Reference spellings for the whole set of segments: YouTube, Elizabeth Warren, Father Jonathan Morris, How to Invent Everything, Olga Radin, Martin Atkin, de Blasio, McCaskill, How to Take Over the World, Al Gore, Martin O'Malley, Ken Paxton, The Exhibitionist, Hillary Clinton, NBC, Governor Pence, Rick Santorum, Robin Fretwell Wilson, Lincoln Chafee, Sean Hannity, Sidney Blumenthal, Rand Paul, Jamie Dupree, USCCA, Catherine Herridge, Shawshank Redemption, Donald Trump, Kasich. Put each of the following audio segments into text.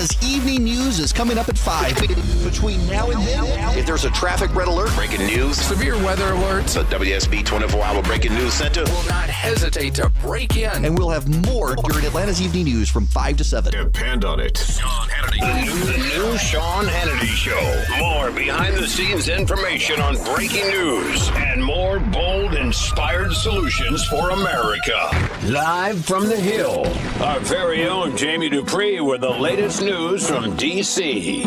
Atlanta's evening news is coming up at 5. Between now and then, if there's a traffic red alert, breaking news, severe weather alerts, the WSB 24-hour breaking news center will not hesitate to break in. And we'll have more during Atlanta's evening news from 5 to 7. Depend on it. Sean Hannity. The new Sean Hannity Show. More behind-the-scenes information on breaking news and more bold, inspired solutions for America. Live from the Hill, our very own Jamie Dupree with the latest news from D.C.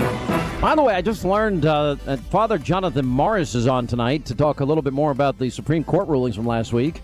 By the way, I just learned that Father Jonathan Morris is on tonight to talk a little bit more about the Supreme Court rulings from last week.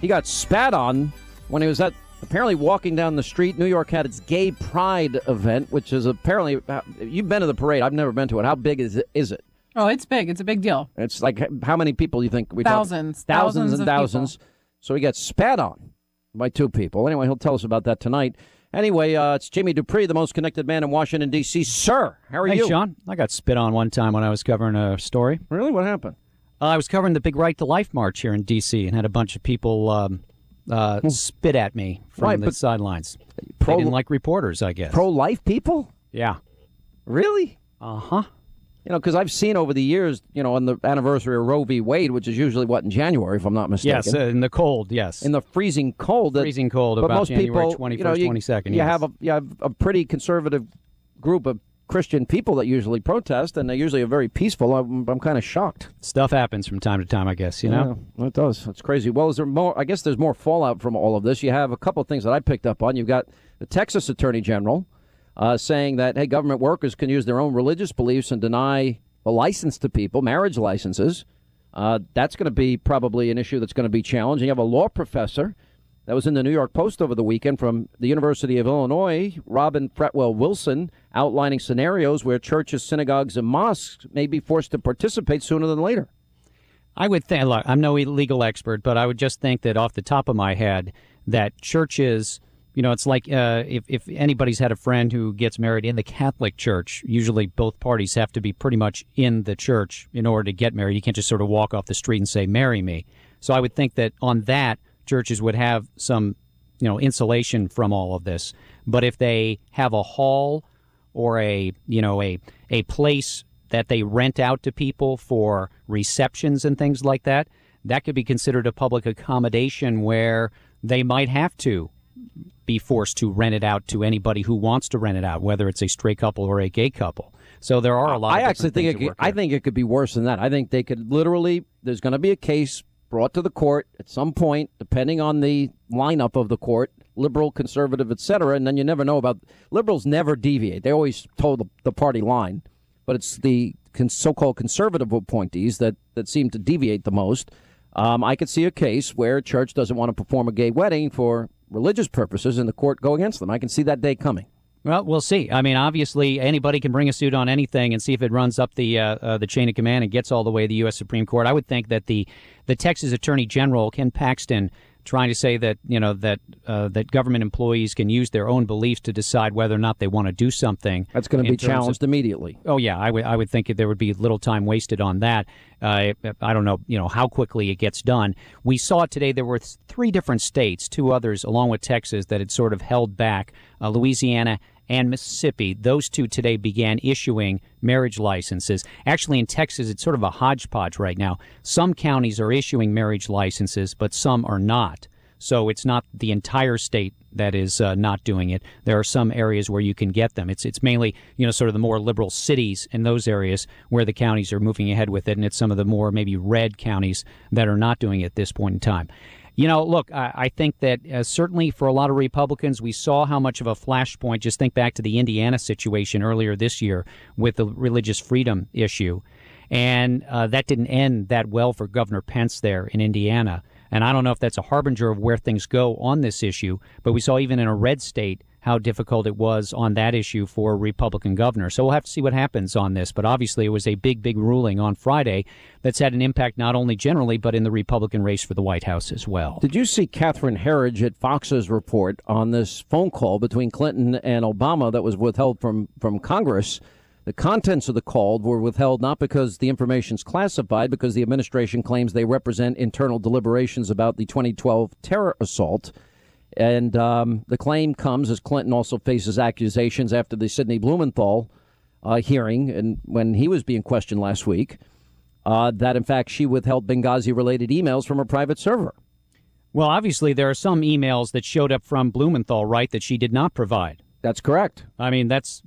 He got spat on when he was apparently walking down the street. New York had its Gay Pride event, which is apparently, you've been to the parade. I've never been to it. How big is it? Oh, it's big. It's a big deal. It's like, how many people do you think we thousands. Talk? Thousands and thousands. People. So he got spat on by two people. Anyway, he'll tell us about that tonight. Anyway, it's Jamie Dupree, the most connected man in Washington, D.C. Sir, how are you? Hey, Sean. I got spit on one time when I was covering a story. Really? What happened? I was covering the Big Right to Life march here in D.C. and had a bunch of people spit at me from the sidelines. They didn't like reporters, I guess. Pro-life people? Yeah. Really? Uh-huh. You know, because I've seen over the years, you know, on the anniversary of Roe v. Wade, which is usually, in January, if I'm not mistaken? Yes, in the cold, yes. In the freezing cold. Freezing cold, but about most January people, 21st, you know, 22nd, yes. You have a pretty conservative group of Christian people that usually protest, and they usually are very peaceful. I'm kind of shocked. Stuff happens from time to time, I guess, you know? Yeah, it does. It's crazy. Well, is there more? I guess there's more fallout from all of this. You have a couple of things that I picked up on. You've got the Texas Attorney General saying that, hey, government workers can use their own religious beliefs and deny a license to people, marriage licenses. That's going to be probably an issue that's going to be challenging. You have a law professor that was in the New York Post over the weekend from the University of Illinois, Robin Fretwell Wilson, outlining scenarios where churches, synagogues, and mosques may be forced to participate sooner than later. I would think, look, I'm no legal expert, but I would just think that off the top of my head that churches... You know, it's like if anybody's had a friend who gets married in the Catholic Church, usually both parties have to be pretty much in the church in order to get married. You can't just sort of walk off the street and say, marry me. So I would think that on that, churches would have some, you know, insulation from all of this. But if they have a hall or a place that they rent out to people for receptions and things like that, that could be considered a public accommodation where they might have to be forced to rent it out to anybody who wants to rent it out, whether it's a straight couple or a gay couple. So there are a lot of different things at work here. I think it could be worse than that. I think they could literally, there's going to be a case brought to the court at some point, depending on the lineup of the court, liberal, conservative, et cetera, and then you never know about, liberals never deviate. They always toe the party line, but it's the so-called conservative appointees that seem to deviate the most. I could see a case where a church doesn't want to perform a gay wedding for religious purposes and the court go against them. I can see that day coming. Well, we'll see. I mean, obviously, anybody can bring a suit on anything and see if it runs up the chain of command and gets all the way to the U.S. Supreme Court. I would think that the Texas Attorney General, Ken Paxton, trying to say that, you know, that government employees can use their own beliefs to decide whether or not they want to do something. That's going to be challenged immediately. Oh, yeah. I would think there would be little time wasted on that. I don't know, you know, how quickly it gets done. We saw today there were three different states, two others along with Texas, that had sort of held back. Louisiana and Mississippi, those two today began issuing marriage licenses. Actually, in Texas, it's sort of a hodgepodge right now. Some counties are issuing marriage licenses, but some are not. So it's not the entire state that is not doing it. There are some areas where you can get them. It's mainly, you know, sort of the more liberal cities in those areas where the counties are moving ahead with it, and it's some of the more maybe red counties that are not doing it at this point in time. You know, look, I think that certainly for a lot of Republicans, we saw how much of a flashpoint. Just think back to the Indiana situation earlier this year with the religious freedom issue. And that didn't end that well for Governor Pence there in Indiana. And I don't know if that's a harbinger of where things go on this issue, but we saw even in a red state how difficult it was on that issue for a Republican governor. So we'll have to see what happens on this. But obviously, it was a big, big ruling on Friday that's had an impact not only generally, but in the Republican race for the White House as well. Did you see Catherine Herridge at Fox's report on this phone call between Clinton and Obama that was withheld from Congress? The contents of the call were withheld not because the information's classified, because the administration claims they represent internal deliberations about the 2012 terror assault. And the claim comes as Clinton also faces accusations after the Sidney Blumenthal hearing, and when he was being questioned last week, that, in fact, she withheld Benghazi-related emails from her private server. Well, obviously, there are some emails that showed up from Blumenthal, right, that she did not provide. That's correct. I mean, that's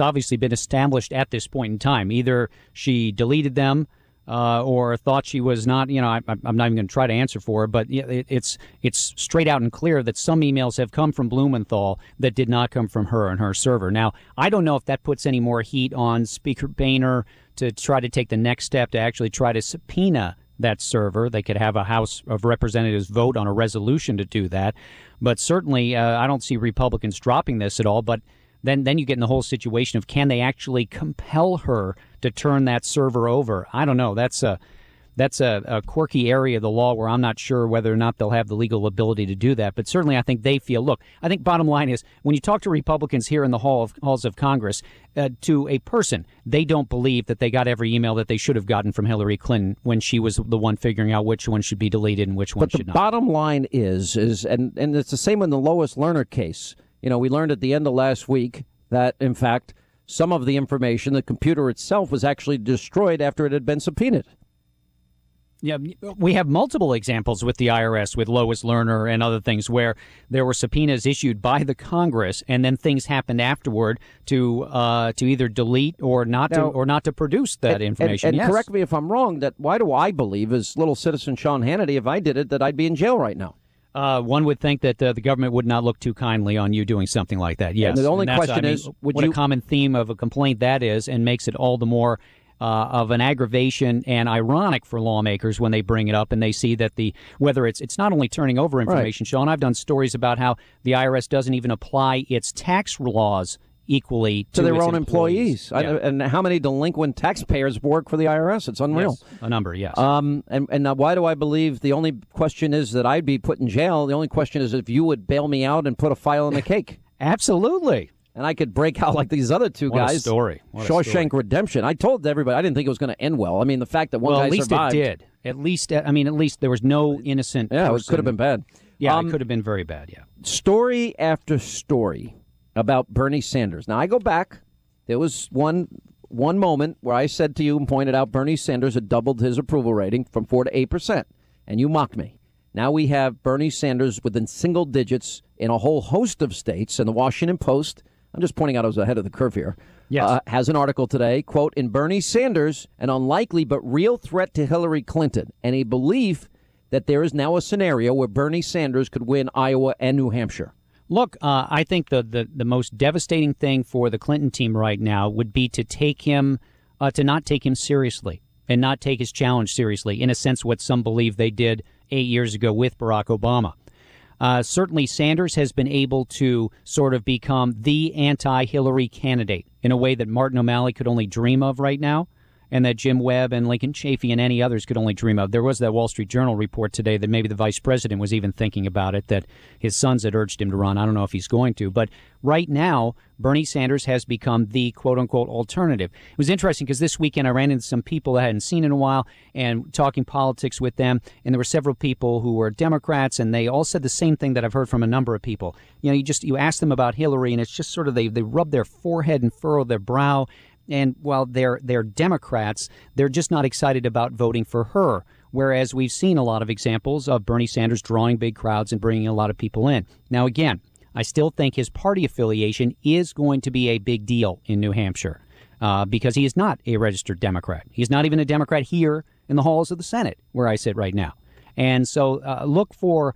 obviously been established at this point in time. Either she deleted them or thought she was not, you know, I'm not even going to try to answer for her, but it's straight out and clear that some emails have come from Blumenthal that did not come from her and her server. Now, I don't know if that puts any more heat on Speaker Boehner to try to take the next step to actually try to subpoena that server. They could have a House of Representatives vote on a resolution to do that. But certainly, I don't see Republicans dropping this at all. But then you get in the whole situation of can they actually compel her to turn that server over? I don't know. That's a quirky area of the law where I'm not sure whether or not they'll have the legal ability to do that. But certainly I think they feel, look, I think bottom line is when you talk to Republicans here in the halls of Congress, to a person, they don't believe that they got every email that they should have gotten from Hillary Clinton when she was the one figuring out which one should be deleted and which one should not. But the bottom line is, and it's the same in the Lois Lerner case. You know, we learned at the end of last week that, in fact, some of the information, the computer itself, was actually destroyed after it had been subpoenaed. Yeah, we have multiple examples with the IRS, with Lois Lerner and other things where there were subpoenas issued by the Congress, and then things happened afterward to either delete or not to produce that information. And yes. Correct me if I'm wrong. That why do I believe, as little citizen Sean Hannity, if I did it, that I'd be in jail right now? One would think that the government would not look too kindly on you doing something like that. Yes. And the only question is, would what you... a common theme of a complaint that is, and makes it all the more. Of an aggravation and ironic for lawmakers when they bring it up and they see that whether it's not only turning over information, right. Sean, I've done stories about how the IRS doesn't even apply its tax laws equally to their own employees. Yeah. And how many delinquent taxpayers work for the IRS? It's unreal. Yes, a number, yes. And now why do I believe the only question is that I'd be put in jail? The only question is if you would bail me out and put a file in the cake. Absolutely. And I could break out like these other two what guys. A story. What Shawshank a story. Redemption. I told everybody I didn't think it was going to end well. I mean, the fact that one guy survived. Well, at least it did. At least there was no innocent person. Yeah, it could have been bad. Yeah, it could have been very bad, yeah. Story after story about Bernie Sanders. Now, I go back. There was one moment where I said to you and pointed out Bernie Sanders had doubled his approval rating from 4% to 8%, and you mocked me. Now we have Bernie Sanders within single digits in a whole host of states, and the Washington Post, I'm just pointing out I was ahead of the curve here, yes. Has an article today, quote, in Bernie Sanders, an unlikely but real threat to Hillary Clinton, and a belief that there is now a scenario where Bernie Sanders could win Iowa and New Hampshire. Look, I think the most devastating thing for the Clinton team right now would be to take him, to not take him seriously and not take his challenge seriously, in a sense what some believe they did 8 years ago with Barack Obama. Certainly, Sanders has been able to sort of become the anti-Hillary candidate in a way that Martin O'Malley could only dream of right now, and that Jim Webb and Lincoln Chafee and any others could only dream of. There was that Wall Street Journal report today that maybe the vice president was even thinking about it, that his sons had urged him to run. I don't know if he's going to, but right now, Bernie Sanders has become the quote-unquote alternative. It was interesting because this weekend I ran into some people I hadn't seen in a while and talking politics with them, and there were several people who were Democrats, and they all said the same thing that I've heard from a number of people. You know, you ask them about Hillary, and it's just sort of they rub their forehead and furrow their brow, and while they're Democrats, they're just not excited about voting for her, whereas we've seen a lot of examples of Bernie Sanders drawing big crowds and bringing a lot of people in. Now, again, I still think his party affiliation is going to be a big deal in New Hampshire because he is not a registered Democrat. He's not even a Democrat here in the halls of the Senate where I sit right now. And so look for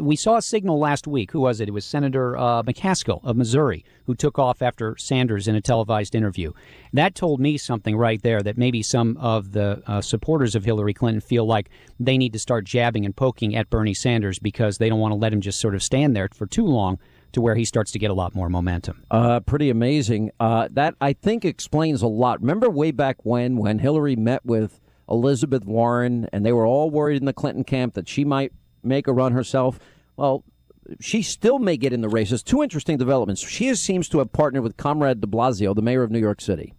we saw a signal last week. Who was it? It was Senator McCaskill of Missouri who took off after Sanders in a televised interview. That told me something right there that maybe some of the supporters of Hillary Clinton feel like they need to start jabbing and poking at Bernie Sanders because they don't want to let him just sort of stand there for too long to where he starts to get a lot more momentum. Pretty amazing. That, I think, explains a lot. Remember way back when Hillary met with Elizabeth Warren, and they were all worried in the Clinton camp that she might make a run herself. Well, she still may get in the races. Two interesting developments. She seems to have partnered with Comrade de Blasio, the mayor of New York City,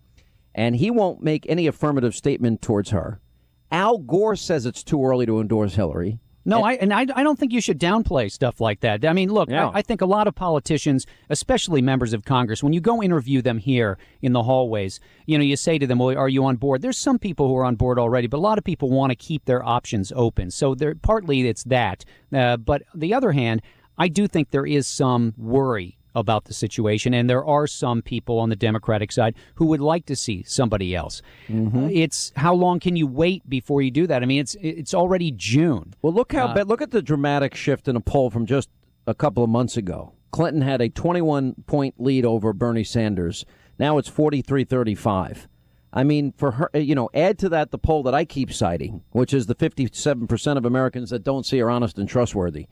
and he won't make any affirmative statement towards her. Al Gore says it's too early to endorse Hillary. No, I don't think you should downplay stuff like that. I mean, look, I think a lot of politicians, especially members of Congress, when you go interview them here in the hallways, you know, you say to them, well, are you on board? There's some people who are on board already, but a lot of people want to keep their options open. So partly it's that. But the other hand, I do think there is some worry about the situation, and there are some people on the Democratic side who would like to see somebody else. It's how long can you wait before you do that? I mean, it's already June. Well, look how look at the dramatic shift in a poll from just a couple of months ago. Clinton had a 21-point lead over Bernie Sanders. Now it's 43-35. I mean, for her, you know, add to that the poll that I keep citing, which is the 57% of Americans that don't see her honest and trustworthy.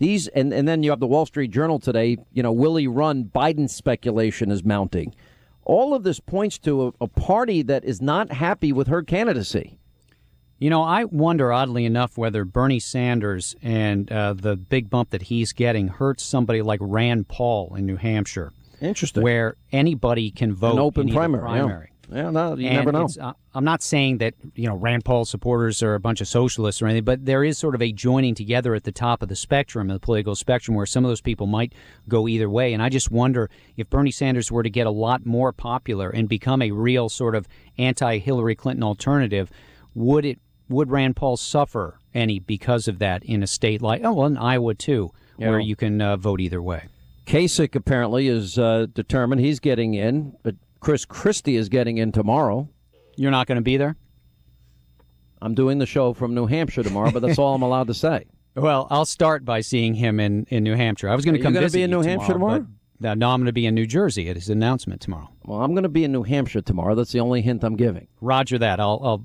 These and then you have the Wall Street Journal today, you know, will he run? Biden speculation is mounting. All of this points to a party that is not happy with her candidacy. You know, I wonder, oddly enough, whether Bernie Sanders and the big bump that he's getting hurts somebody like Rand Paul in New Hampshire. Interesting. Where anybody can vote. An open primary. Yeah, no, you never know. I'm not saying that, you know, Rand Paul supporters are a bunch of socialists or anything, but there is sort of a joining together at the top of the spectrum, the political spectrum, where some of those people might go either way. And I just wonder if Bernie Sanders were to get a lot more popular and become a real sort of anti-Hillary Clinton alternative, would Rand Paul suffer any because of that in a state like, oh, well, in Iowa, too, where you can vote either way? Kasich apparently is determined he's getting in, but Chris Christie is getting in tomorrow. You're not going to be there? I'm doing the show from New Hampshire tomorrow, but that's all I'm allowed to say. Well, I'll start by seeing him in New Hampshire. I was going to come visit you tomorrow. Are you going to be in New Hampshire tomorrow? No, I'm going to be in New Jersey at his announcement tomorrow. Well, I'm going to be in New Hampshire tomorrow. That's the only hint I'm giving. Roger that.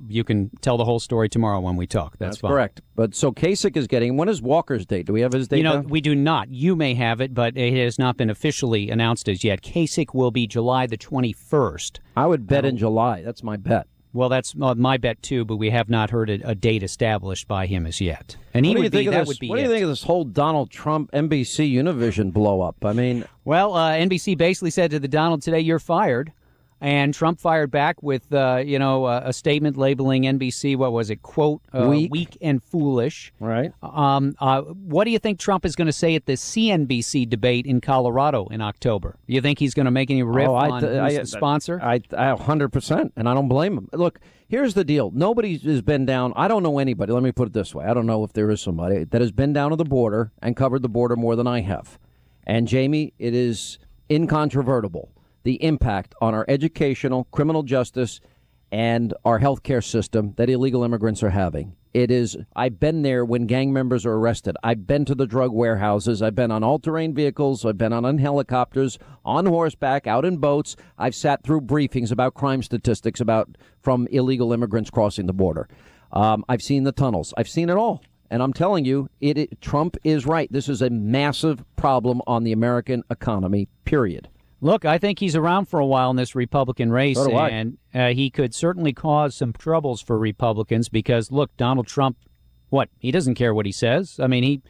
You can tell the whole story tomorrow when we talk. That's fine. Correct. But so Kasich is getting. When is Walker's date? Do we have his date? You know, we do not. You may have it, but it has not been officially announced as yet. Kasich will be July the 21st. I would bet in July. That's my bet. Well, that's my bet, too, but we have not heard a date established by him as yet. And he would be, that would be it. What do you think of this whole Donald Trump NBC Univision blow-up? I mean... Well, NBC basically said to the Donald today, you're fired. And Trump fired back with, you know, a statement labeling NBC, what was it, quote, weak and foolish. Right. What do you think Trump is going to say at the CNBC debate in Colorado in October? You think he's going to make any riff on who's the sponsor? I 100%, and I don't blame him. Look, here's the deal. Nobody has been down. I don't know anybody. Let me put it this way. I don't know if there is somebody that has been down to the border and covered the border more than I have. And, Jamie, it is incontrovertible, the impact on our educational, criminal justice, and our health care system that illegal immigrants are having. It is, I've been there when gang members are arrested. I've been to the drug warehouses. I've been on all-terrain vehicles. I've been on helicopters, on horseback, out in boats. I've sat through briefings about crime statistics from illegal immigrants crossing the border. I've seen the tunnels. I've seen it all. And I'm telling you, Trump is right. This is a massive problem on the American economy, period. Look, I think he's around for a while in this Republican race, and he could certainly cause some troubles for Republicans because, look, Donald Trump, he doesn't care what he says. I mean,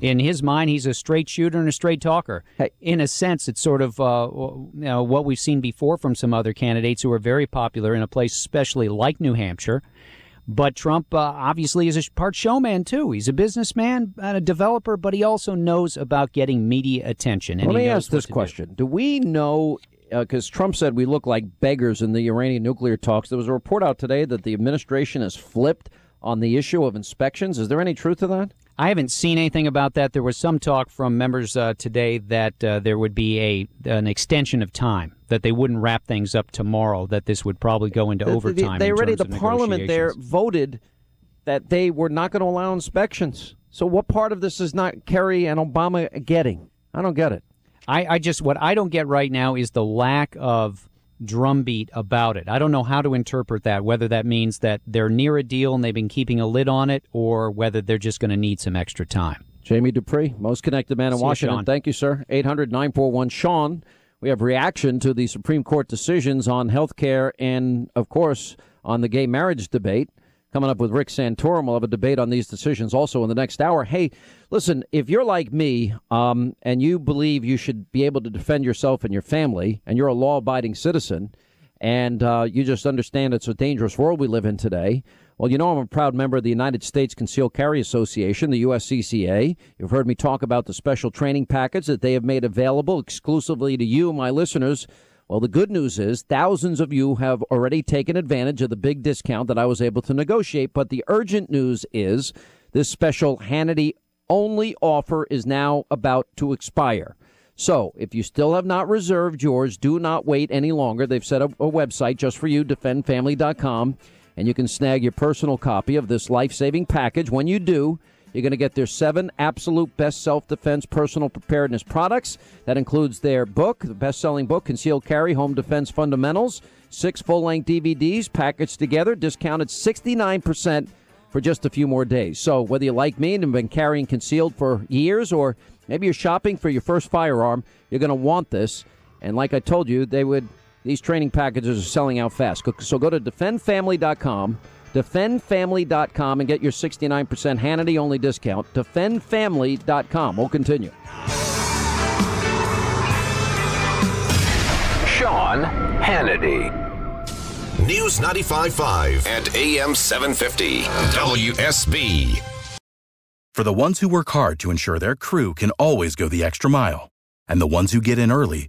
in his mind, he's a straight shooter and a straight talker. Hey. In a sense, it's sort of what we've seen before from some other candidates who are very popular in a place especially like New Hampshire. But Trump obviously is a part showman, too. He's a businessman and a developer, but he also knows about getting media attention. And let me ask this question. Do we know, because Trump said we look like beggars in the Iranian nuclear talks. There was a report out today that the administration has flipped on the issue of inspections. Is there any truth to that? I haven't seen anything about that. There was some talk from members today that there would be an extension of time, that they wouldn't wrap things up tomorrow, that this would probably go into overtime. The parliament there voted that they were not going to allow inspections. So what part of this is not Kerry and Obama getting? I don't get it. What I don't get right now is the lack of drumbeat about it. I don't know how to interpret that, whether that means that they're near a deal and they've been keeping a lid on it or whether they're just going to need some extra time. Jamie Dupree, most connected man in Washington. You, thank you, sir. 800-941-SEAN. We have reaction to the Supreme Court decisions on health care and, of course, on the gay marriage debate. Coming up with Rick Santorum, we'll have a debate on these decisions also in the next hour. Hey, listen, if you're like me and you believe you should be able to defend yourself and your family and you're a law-abiding citizen and you just understand it's a dangerous world we live in today. Well, you know, I'm a proud member of the United States Concealed Carry Association, the USCCA. You've heard me talk about the special training package that they have made available exclusively to you, my listeners. Well, the good news is thousands of you have already taken advantage of the big discount that I was able to negotiate. But the urgent news is this special Hannity-only offer is now about to expire. So if you still have not reserved yours, do not wait any longer. They've set up a website just for you, defendfamily.com, and you can snag your personal copy of this life-saving package. When you do, you're going to get their 7 absolute best self-defense personal preparedness products. That includes their book, the best-selling book, Concealed Carry, Home Defense Fundamentals, 6 full-length DVDs packaged together, discounted 69% for just a few more days. So whether you like me and have been carrying concealed for years, or maybe you're shopping for your first firearm, you're going to want this. And like I told you, these training packages are selling out fast. So go to defendfamily.com. DefendFamily.com and get your 69% Hannity-only discount. DefendFamily.com. We'll continue. Sean Hannity. News 95.5 and AM 750. WSB. For the ones who work hard to ensure their crew can always go the extra mile, and the ones who get in early